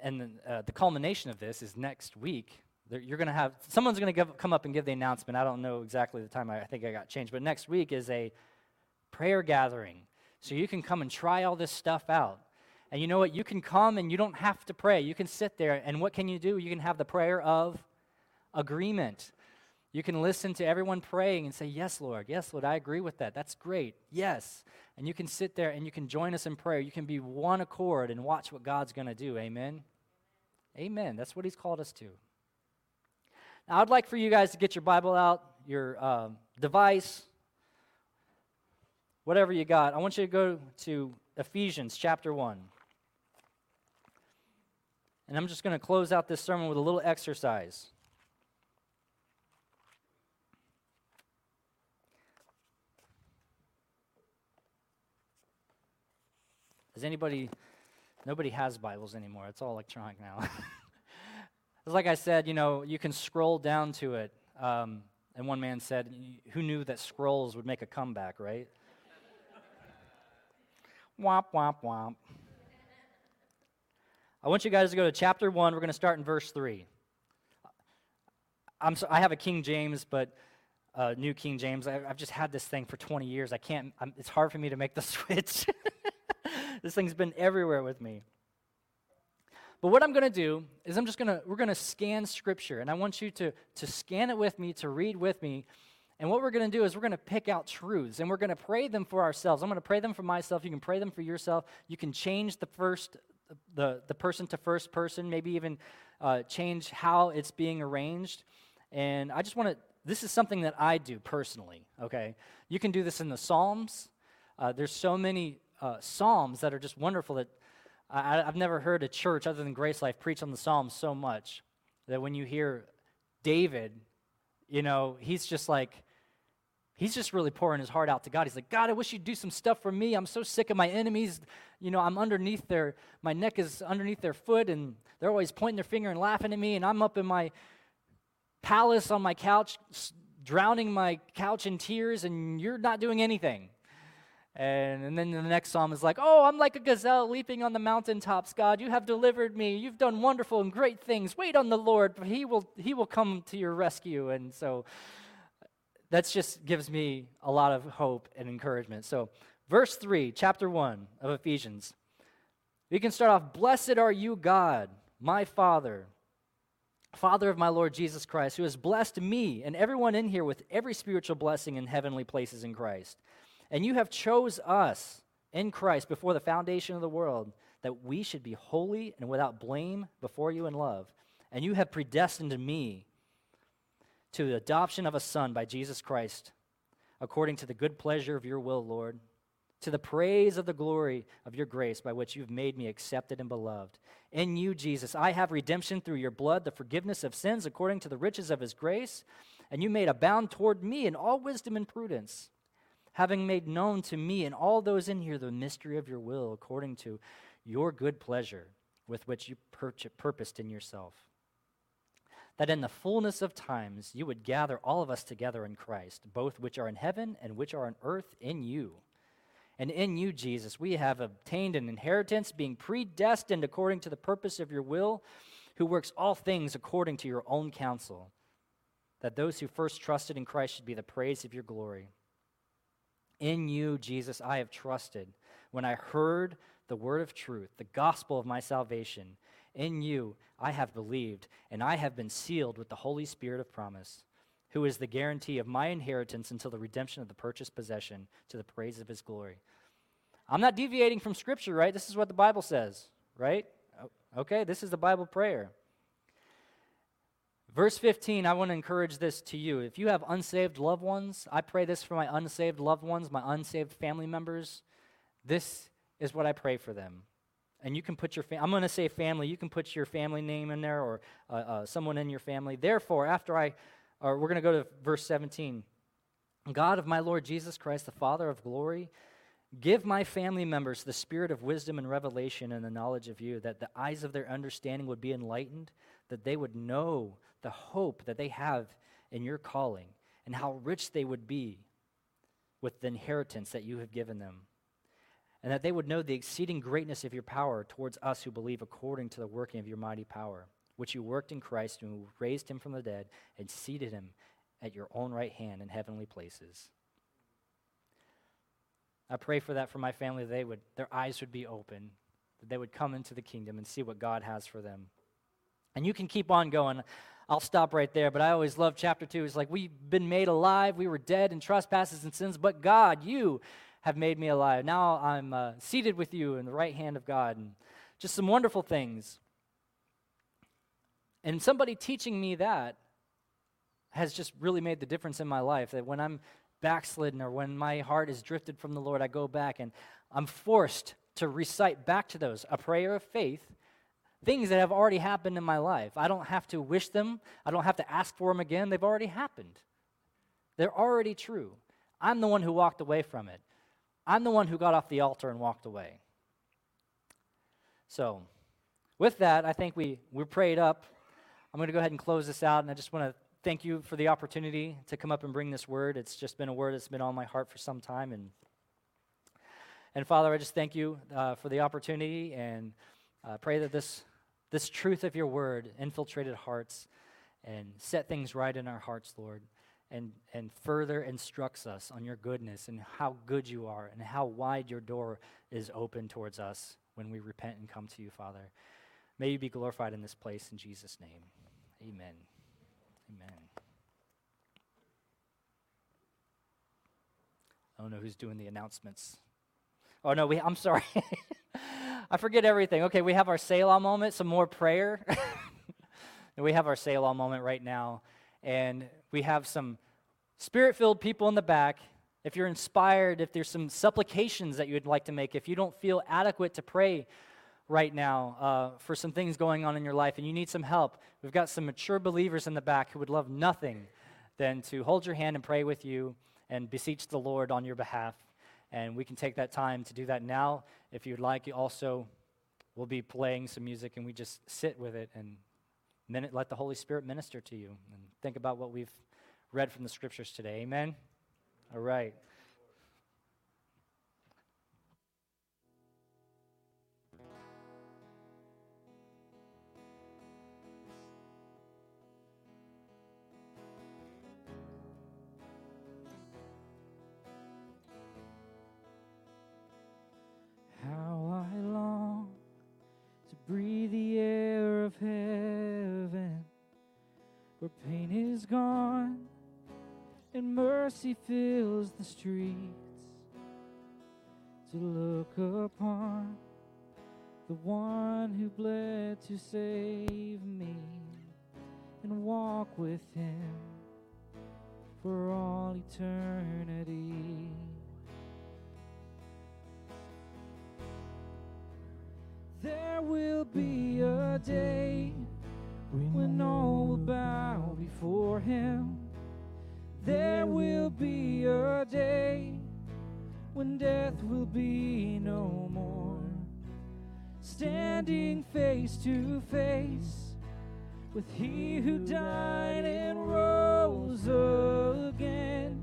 And the culmination of this is next week. You're going to have, someone's going to come up and give the announcement. I don't know exactly the time. I think I got changed. But next week is a prayer gathering. So you can come and try all this stuff out. And you know what? You can come and you don't have to pray. You can sit there. And what can you do? You can have the prayer of agreement. You can listen to everyone praying and say, yes, Lord, I agree with that. That's great. Yes. And you can sit there and you can join us in prayer. You can be one accord and watch what God's going to do. Amen? Amen. That's what he's called us to. Now, I'd like for you guys to get your Bible out, your device, whatever you got. I want you to go to Ephesians chapter 1. And I'm just going to close out this sermon with a little exercise. Nobody has Bibles anymore. It's all electronic now. Like I said, you know, you can scroll down to it. And one man said, who knew that scrolls would make a comeback, right? Womp, womp, womp. I want you guys to go to chapter 1. We're going to start in verse 3. I have a King James, but New King James. I've just had this thing for 20 years. It's hard for me to make the switch. This thing's been everywhere with me. But what I'm going to do is we're going to scan Scripture, and I want you to scan it with me, to read with me. And what we're going to do is we're going to pick out truths, and we're going to pray them for ourselves. I'm going to pray them for myself. You can pray them for yourself. You can change the person to first person, maybe even change how it's being arranged. And I just want to, this is something that I do personally, okay? You can do this in the Psalms. There's so many Psalms that are just wonderful that I've never heard a church other than Grace Life preach on the Psalms so much that when you hear David, you know, he's just really pouring his heart out to God. He's like, God, I wish you'd do some stuff for me. I'm so sick of my enemies. You know, my neck is underneath their foot, and they're always pointing their finger and laughing at me, and I'm up in my palace on my couch, drowning my couch in tears, and you're not doing anything. And then the next psalm is like, oh, I'm like a gazelle leaping on the mountaintops, God. You have delivered me. You've done wonderful and great things. Wait on the Lord, but he will come to your rescue. And so that just gives me a lot of hope and encouragement. So verse 3, chapter 1 of Ephesians. We can start off, blessed are you, God, my Father, Father of my Lord Jesus Christ, who has blessed me and everyone in here with every spiritual blessing in heavenly places in Christ. And you have chose us in Christ before the foundation of the world, that we should be holy and without blame before you in love. And you have predestined me to the adoption of a son by Jesus Christ, according to the good pleasure of your will, Lord, to the praise of the glory of your grace by which you've made me accepted and beloved. In you, Jesus, I have redemption through your blood, the forgiveness of sins according to the riches of his grace. And you made abound toward me in all wisdom and prudence, having made known to me and all those in here the mystery of your will according to your good pleasure with which you purposed in yourself, that in the fullness of times you would gather all of us together in Christ, both which are in heaven and which are on earth in you. And in you, Jesus, we have obtained an inheritance, being predestined according to the purpose of your will, who works all things according to your own counsel, that those who first trusted in Christ should be the praise of your glory. In you, Jesus, I have trusted when I heard the word of truth, the gospel of my salvation. In you, I have believed, and I have been sealed with the Holy Spirit of promise, who is the guarantee of my inheritance until the redemption of the purchased possession to the praise of his glory. I'm not deviating from Scripture, right? This is what the Bible says, right? Okay, this is the Bible prayer. Verse 15, I want to encourage this to you. If you have unsaved loved ones, I pray this for my unsaved loved ones, my unsaved family members. This is what I pray for them. And you can put I'm going to say family. You can put your family name in there or someone in your family. Therefore, we're going to go to verse 17. God of my Lord Jesus Christ, the Father of glory, give my family members the spirit of wisdom and revelation and the knowledge of you, that the eyes of their understanding would be enlightened, that they would know the hope that they have in your calling, and how rich they would be with the inheritance that you have given them, and that they would know the exceeding greatness of your power towards us who believe, according to the working of your mighty power, which you worked in Christ and who raised him from the dead and seated him at your own right hand in heavenly places. I pray for that for my family, that their eyes would be open, that they would come into the kingdom and see what God has for them. And you can keep on going. I'll stop right there, but I always love chapter 2. It's like, we've been made alive. We were dead in trespasses and sins, but God, you have made me alive. Now I'm seated with you in the right hand of God, and just some wonderful things. And somebody teaching me that has just really made the difference in my life, that when I'm backslidden or when my heart is drifted from the Lord, I go back and I'm forced to recite back to those a prayer of faith, things that have already happened in my life. I don't have to wish them. I don't have to ask for them again. They've already happened. They're already true. I'm the one who walked away from it. I'm the one who got off the altar and walked away. So with that, I think we're prayed up. I'm going to go ahead and close this out, and I just want to thank you for the opportunity to come up and bring this word. It's just been a word that's been on my heart for some time, and Father, I just thank you for the opportunity, and pray that this truth of your word infiltrated hearts and set things right in our hearts, Lord, and further instructs us on your goodness and how good you are and how wide your door is open towards us when we repent and come to you, Father. May you be glorified in this place, in Jesus' name. Amen. Amen. I don't know who's doing the announcements. Oh, no, I'm sorry. I forget everything. Okay, we have our Selah moment, some more prayer. And we have our Selah moment right now. And we have some Spirit-filled people in the back. If you're inspired, if there's some supplications that you'd like to make, if you don't feel adequate to pray right now for some things going on in your life and you need some help, we've got some mature believers in the back who would love nothing than to hold your hand and pray with you and beseech the Lord on your behalf. And we can take that time to do that now. If you'd like, you also will be playing some music, and we just sit with it and let the Holy Spirit minister to you and think about what we've read from the Scriptures today. Amen? All right. Breathe the air of heaven, where pain is gone and mercy fills the streets, to look upon the one who bled to save me and walk with him for all eternity. There will be a day when all will bow before him. There will be a day when death will be no more. Standing face to face with he who died and rose again.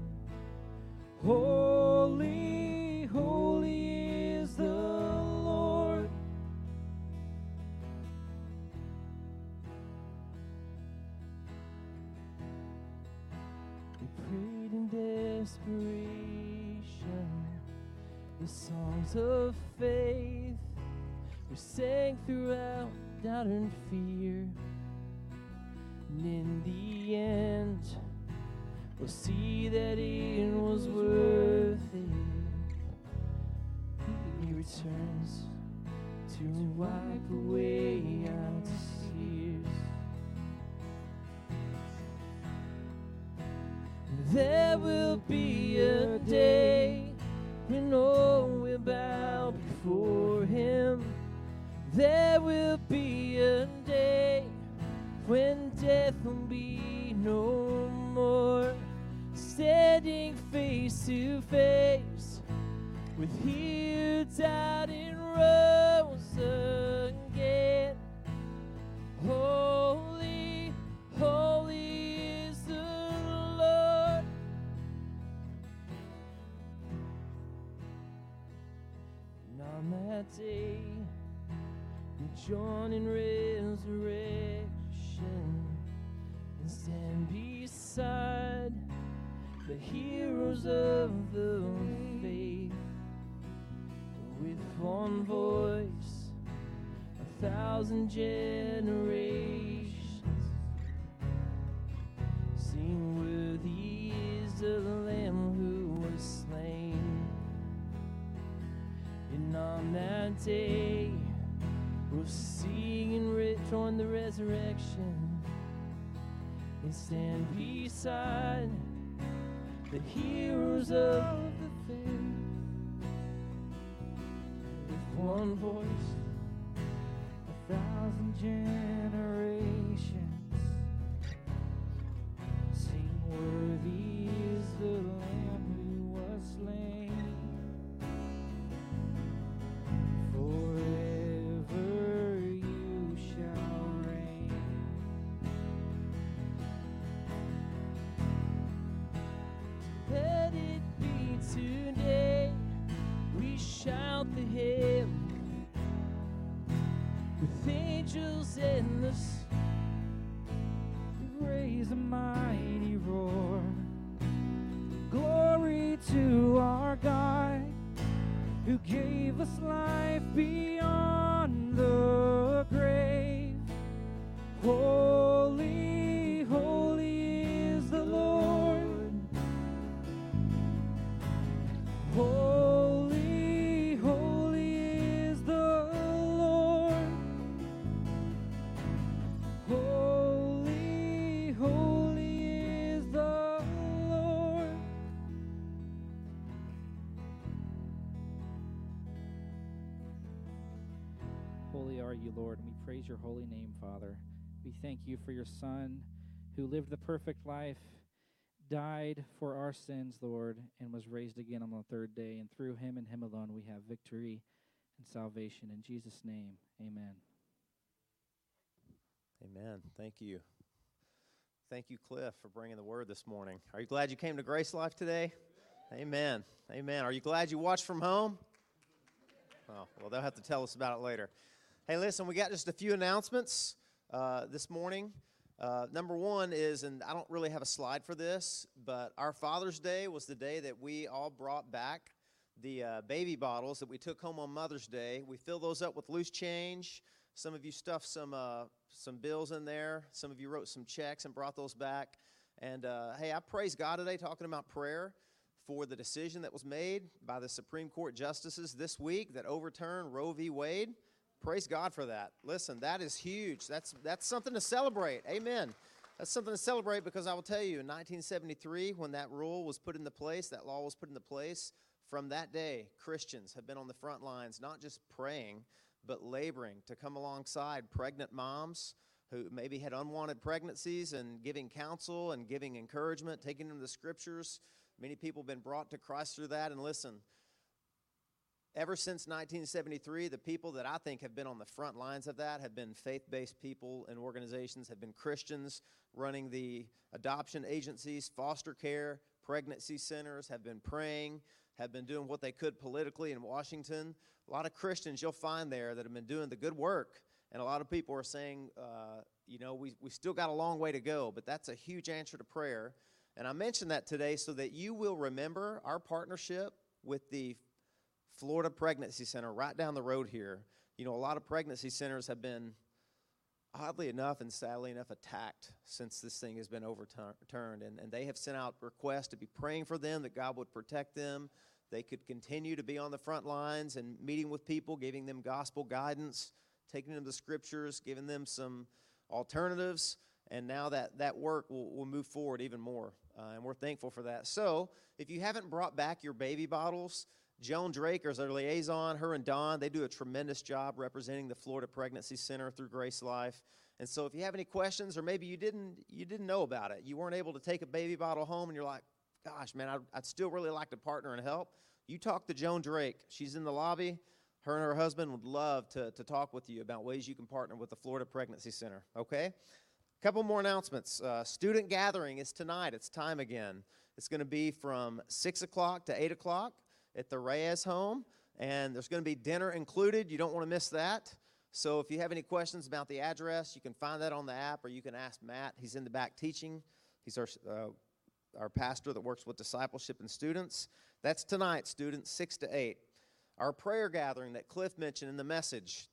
Holy, holy is the desperation, the songs of faith were sang throughout doubt and fear, and in the end we'll see that it was worth it. He returns to wipe away our tears. There will be a day when all will bow before him. There will be a day when death will be no more. Standing face to face with he who died and rose again. Holy, holy. On that day, we join in resurrection and stand beside the heroes of the faith. With one voice, 1,000 generations name. Worthy is the Lamb who was slain. And on that day, we'll sing and rich on the resurrection and stand beside the heroes of the faith. With one voice, a thousand generations sing, worthy is the Lamb who was slain. Forever you shall reign. Let it be today, we shout the hymn with angels endless, raise a mighty roar. Glory to our God, who gave us life beyond the grave. Holy, holy is the Lord. Holy, holy is the Lord. Holy, holy is the Lord. Holy are you, Lord, and we praise your holy name, Father. We thank you for your Son who lived the perfect life, died for our sins, Lord, and was raised again on the third day. And through him and him alone we have victory and salvation. In Jesus' name, amen. Amen. Thank you. Thank you, Cliff, for bringing the word this morning. Are you glad you came to Grace Life today? Amen. Amen. Are you glad you watched from home? Oh, well, they'll have to tell us about it later. Hey, listen, we got just a few announcements this morning. Number one is, and I don't really have a slide for this, but our Father's Day was the day that we all brought back the baby bottles that we took home on Mother's Day. We filled those up with loose change. Some of you stuffed some bills in there. Some of you wrote some checks and brought those back. And, hey, I praise God today talking about prayer for the decision that was made by the Supreme Court justices this week that overturned Roe v. Wade. Praise God for that. Listen, that is huge. That's something to celebrate. Amen. That's something to celebrate because I will tell you, in 1973, when that rule was put into place, that law was put into place, from that day, Christians have been on the front lines, not just praying, but laboring to come alongside pregnant moms who maybe had unwanted pregnancies and giving counsel and giving encouragement, taking them to the scriptures. Many people have been brought to Christ through that. And listen, ever since 1973, the people that I think have been on the front lines of that have been faith-based people and organizations, have been Christians running the adoption agencies, foster care, pregnancy centers, have been praying, have been doing what they could politically in Washington. A lot of Christians you'll find there that have been doing the good work. And a lot of people are saying, you know, we still got a long way to go, but that's a huge answer to prayer. And I mentioned that today so that you will remember our partnership with the Florida Pregnancy Center right down the road here. You know, a lot of pregnancy centers have been, oddly enough and sadly enough, attacked since this thing has been overturned. And they have sent out requests to be praying for them, that God would protect them. They could continue to be on the front lines and meeting with people, giving them gospel guidance, taking them to the scriptures, giving them some alternatives. And now that work will move forward even more. And we're thankful for that. So if you haven't brought back your baby bottles, Joan Drake is our liaison. Her and Don, they do a tremendous job representing the Florida Pregnancy Center through Grace Life. And so if you have any questions, or maybe you didn't know about it, you weren't able to take a baby bottle home, and you're like, gosh, man, I'd still really like to partner and help, you talk to Joan Drake. She's in the lobby. Her and her husband would love to talk with you about ways you can partner with the Florida Pregnancy Center, okay? Couple more announcements. Student gathering is tonight. It's time again. It's going to be from 6 o'clock to 8 o'clock at the Reyes home, and there's going to be dinner included. You don't want to miss that. So if you have any questions about the address, you can find that on the app, or you can ask Matt. He's in the back teaching. He's our pastor that works with discipleship and students. That's tonight, students, 6 to 8. Our prayer gathering that Cliff mentioned in the message,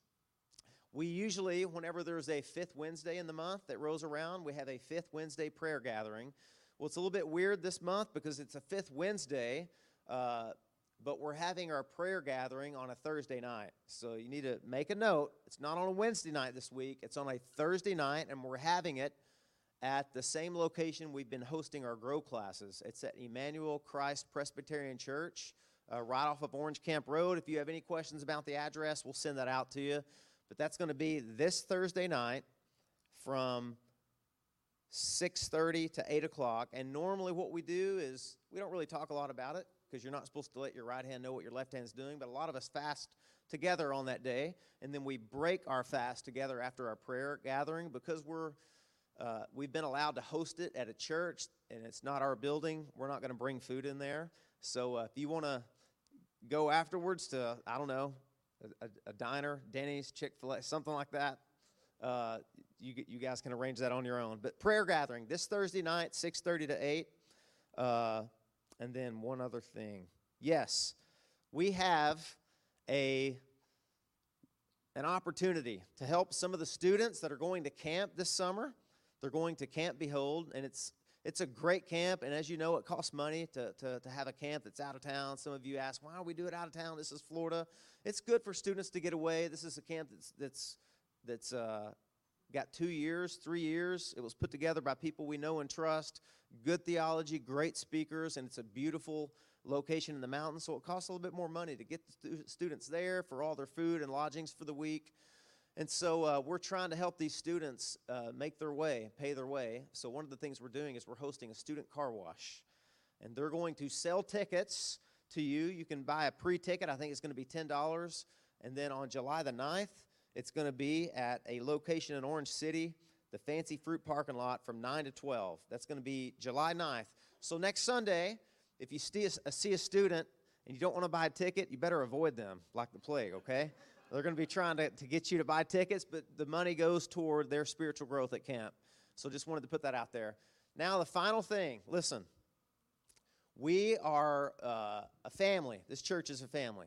we usually, whenever there's a fifth Wednesday in the month that rolls around, we have a fifth Wednesday prayer gathering. Well, it's a little bit weird this month because it's a fifth Wednesday, but we're having our prayer gathering on a Thursday night. So you need to make a note. It's not on a Wednesday night this week. It's on a Thursday night, and we're having it at the same location we've been hosting our Grow classes. It's at Emmanuel Christ Presbyterian Church, right off of Orange Camp Road. If you have any questions about the address, we'll send that out to you. But that's going to be this Thursday night from 6:30 to 8 o'clock. And normally what we do is we don't really talk a lot about it because you're not supposed to let your right hand know what your left hand's doing. But a lot of us fast together on that day. And then we break our fast together after our prayer gathering because we've been allowed to host it at a church. And it's not our building. We're not going to bring food in there. So if you want to go afterwards to, I don't know, a diner, Denny's, Chick-fil-A, something like that, you guys can arrange that on your own. But prayer gathering this Thursday night, 6:30 to 8. And then one other thing. Yes, we have an opportunity to help some of the students that are going to camp this summer. They're going to Camp Behold, and it's a great camp. And as you know, it costs money to have a camp that's out of town. Some of you ask, why don't we do it out of town? This is Florida. It's good for students to get away. This is a camp that's got 2 years, 3 years. It was put together by people we know and trust, good theology, great speakers, and it's a beautiful location in the mountains, so it costs a little bit more money to get the students there for all their food and lodgings for the week. And so we're trying to help these students make their way, pay their way. So one of the things we're doing is we're hosting a student car wash, and they're going to sell tickets to you. You can buy a pre-ticket. I think it's going to be $10, and then on July the 9th, it's going to be at a location in Orange City, the Fancy Fruit parking lot, from 9 to 12. That's going to be July 9th. So next Sunday, if you see a student and you don't want to buy a ticket, you better avoid them like the plague, okay? They're going to be trying to get you to buy tickets, but the money goes toward their spiritual growth at camp. So just wanted to put that out there. Now the final thing, listen, we are a family. This church is a family.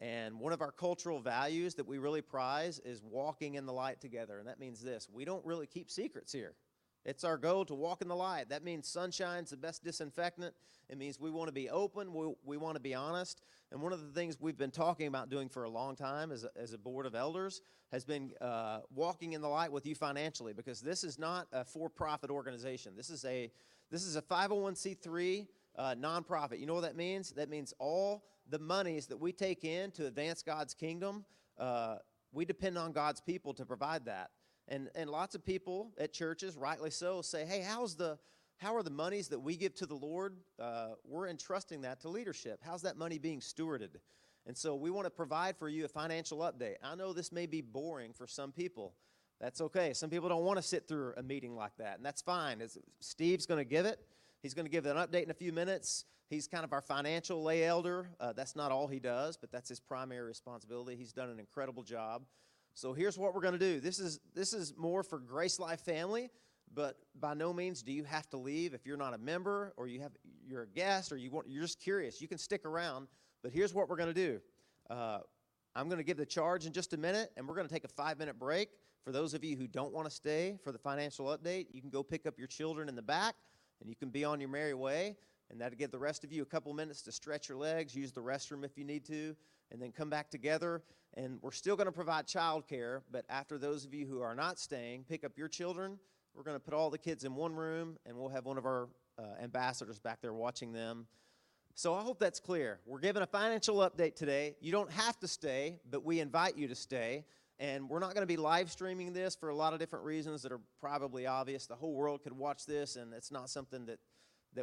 And one of our cultural values that we really prize is walking in the light together. And that means this. We don't really keep secrets here. It's our goal to walk in the light. That means sunshine's the best disinfectant. It means we want to be open. We want to be honest. And one of the things we've been talking about doing for a long time as a board of elders has been walking in the light with you financially, because this is not a for-profit organization. This is a 501c3 nonprofit. You know what that means? That means all the monies that we take in to advance God's kingdom, we depend on God's people to provide that. And lots of people at churches, rightly so, say, hey, how are the monies that we give to the Lord? We're entrusting that to leadership. How's that money being stewarded? And so we want to provide for you a financial update. I know this may be boring for some people. That's okay. Some people don't want to sit through a meeting like that, and that's fine. Steve's going to give it. He's going to give an update in a few minutes. He's kind of our financial lay elder. That's not all he does, but that's his primary responsibility. He's done an incredible job. So here's what we're going to do. This is more for Grace Life family, but by no means do you have to leave if you're not a member or you're a guest or you're just curious. You can stick around, but here's what we're going to do. I'm going to give the charge in just a minute, and we're going to take a 5-minute break. For those of you who don't want to stay for the financial update, you can go pick up your children in the back, and you can be on your merry way, and that'll give the rest of you a couple minutes to stretch your legs, use the restroom if you need to, and then come back together. And we're still going to provide childcare, but after those of you who are not staying, pick up your children. We're going to put all the kids in one room, and we'll have one of our ambassadors back there watching them. So I hope that's clear. We're giving a financial update today. You don't have to stay, but we invite you to stay. And we're not going to be live streaming this for a lot of different reasons that are probably obvious. The whole world could watch this, and it's not something that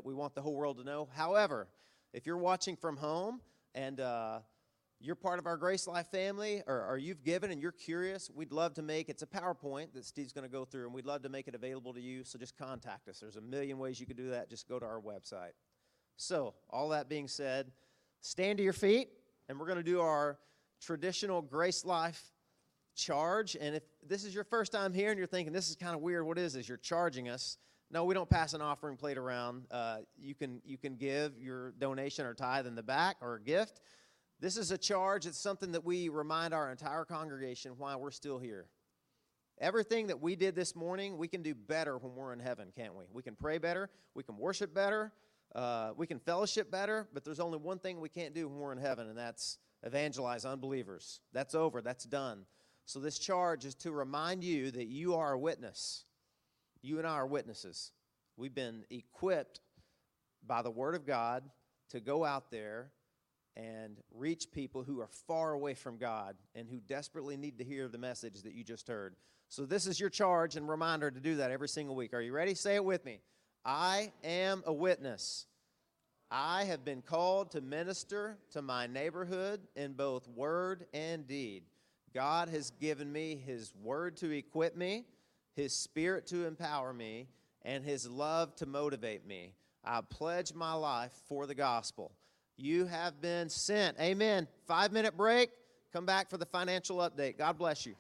we want the whole world to know. However, if you're watching from home and you're part of our Grace Life family, or you've given and you're curious, we'd love to make, it's a PowerPoint that Steve's going to go through, and we'd love to make it available to you, so just contact us. There's a million ways you could do that. Just go to our website. So, all that being said, stand to your feet, and we're going to do our traditional Grace Life charge. And if this is your first time here and you're thinking, this is kind of weird, what is this, you're charging us? No, we don't pass an offering plate around. You can give your donation or tithe in the back, or a gift. This is a charge. It's something that we remind our entire congregation why we're still here. Everything that we did this morning, we can do better when we're in heaven, can't we? We can pray better. We can worship better. We can fellowship better. But there's only one thing we can't do when we're in heaven, and that's evangelize unbelievers. That's over. That's done. So this charge is to remind you that you are a witness. You and I are witnesses. We've been equipped by the Word of God to go out there and reach people who are far away from God and who desperately need to hear the message that you just heard. So this is your charge and reminder to do that every single week. Are you ready? Say it with me. I am a witness. I have been called to minister to my neighborhood in both word and deed. God has given me His Word to equip me, His Spirit to empower me, and His love to motivate me. I pledge my life for the gospel. You have been sent. Amen. 5-minute break. Come back for the financial update. God bless you.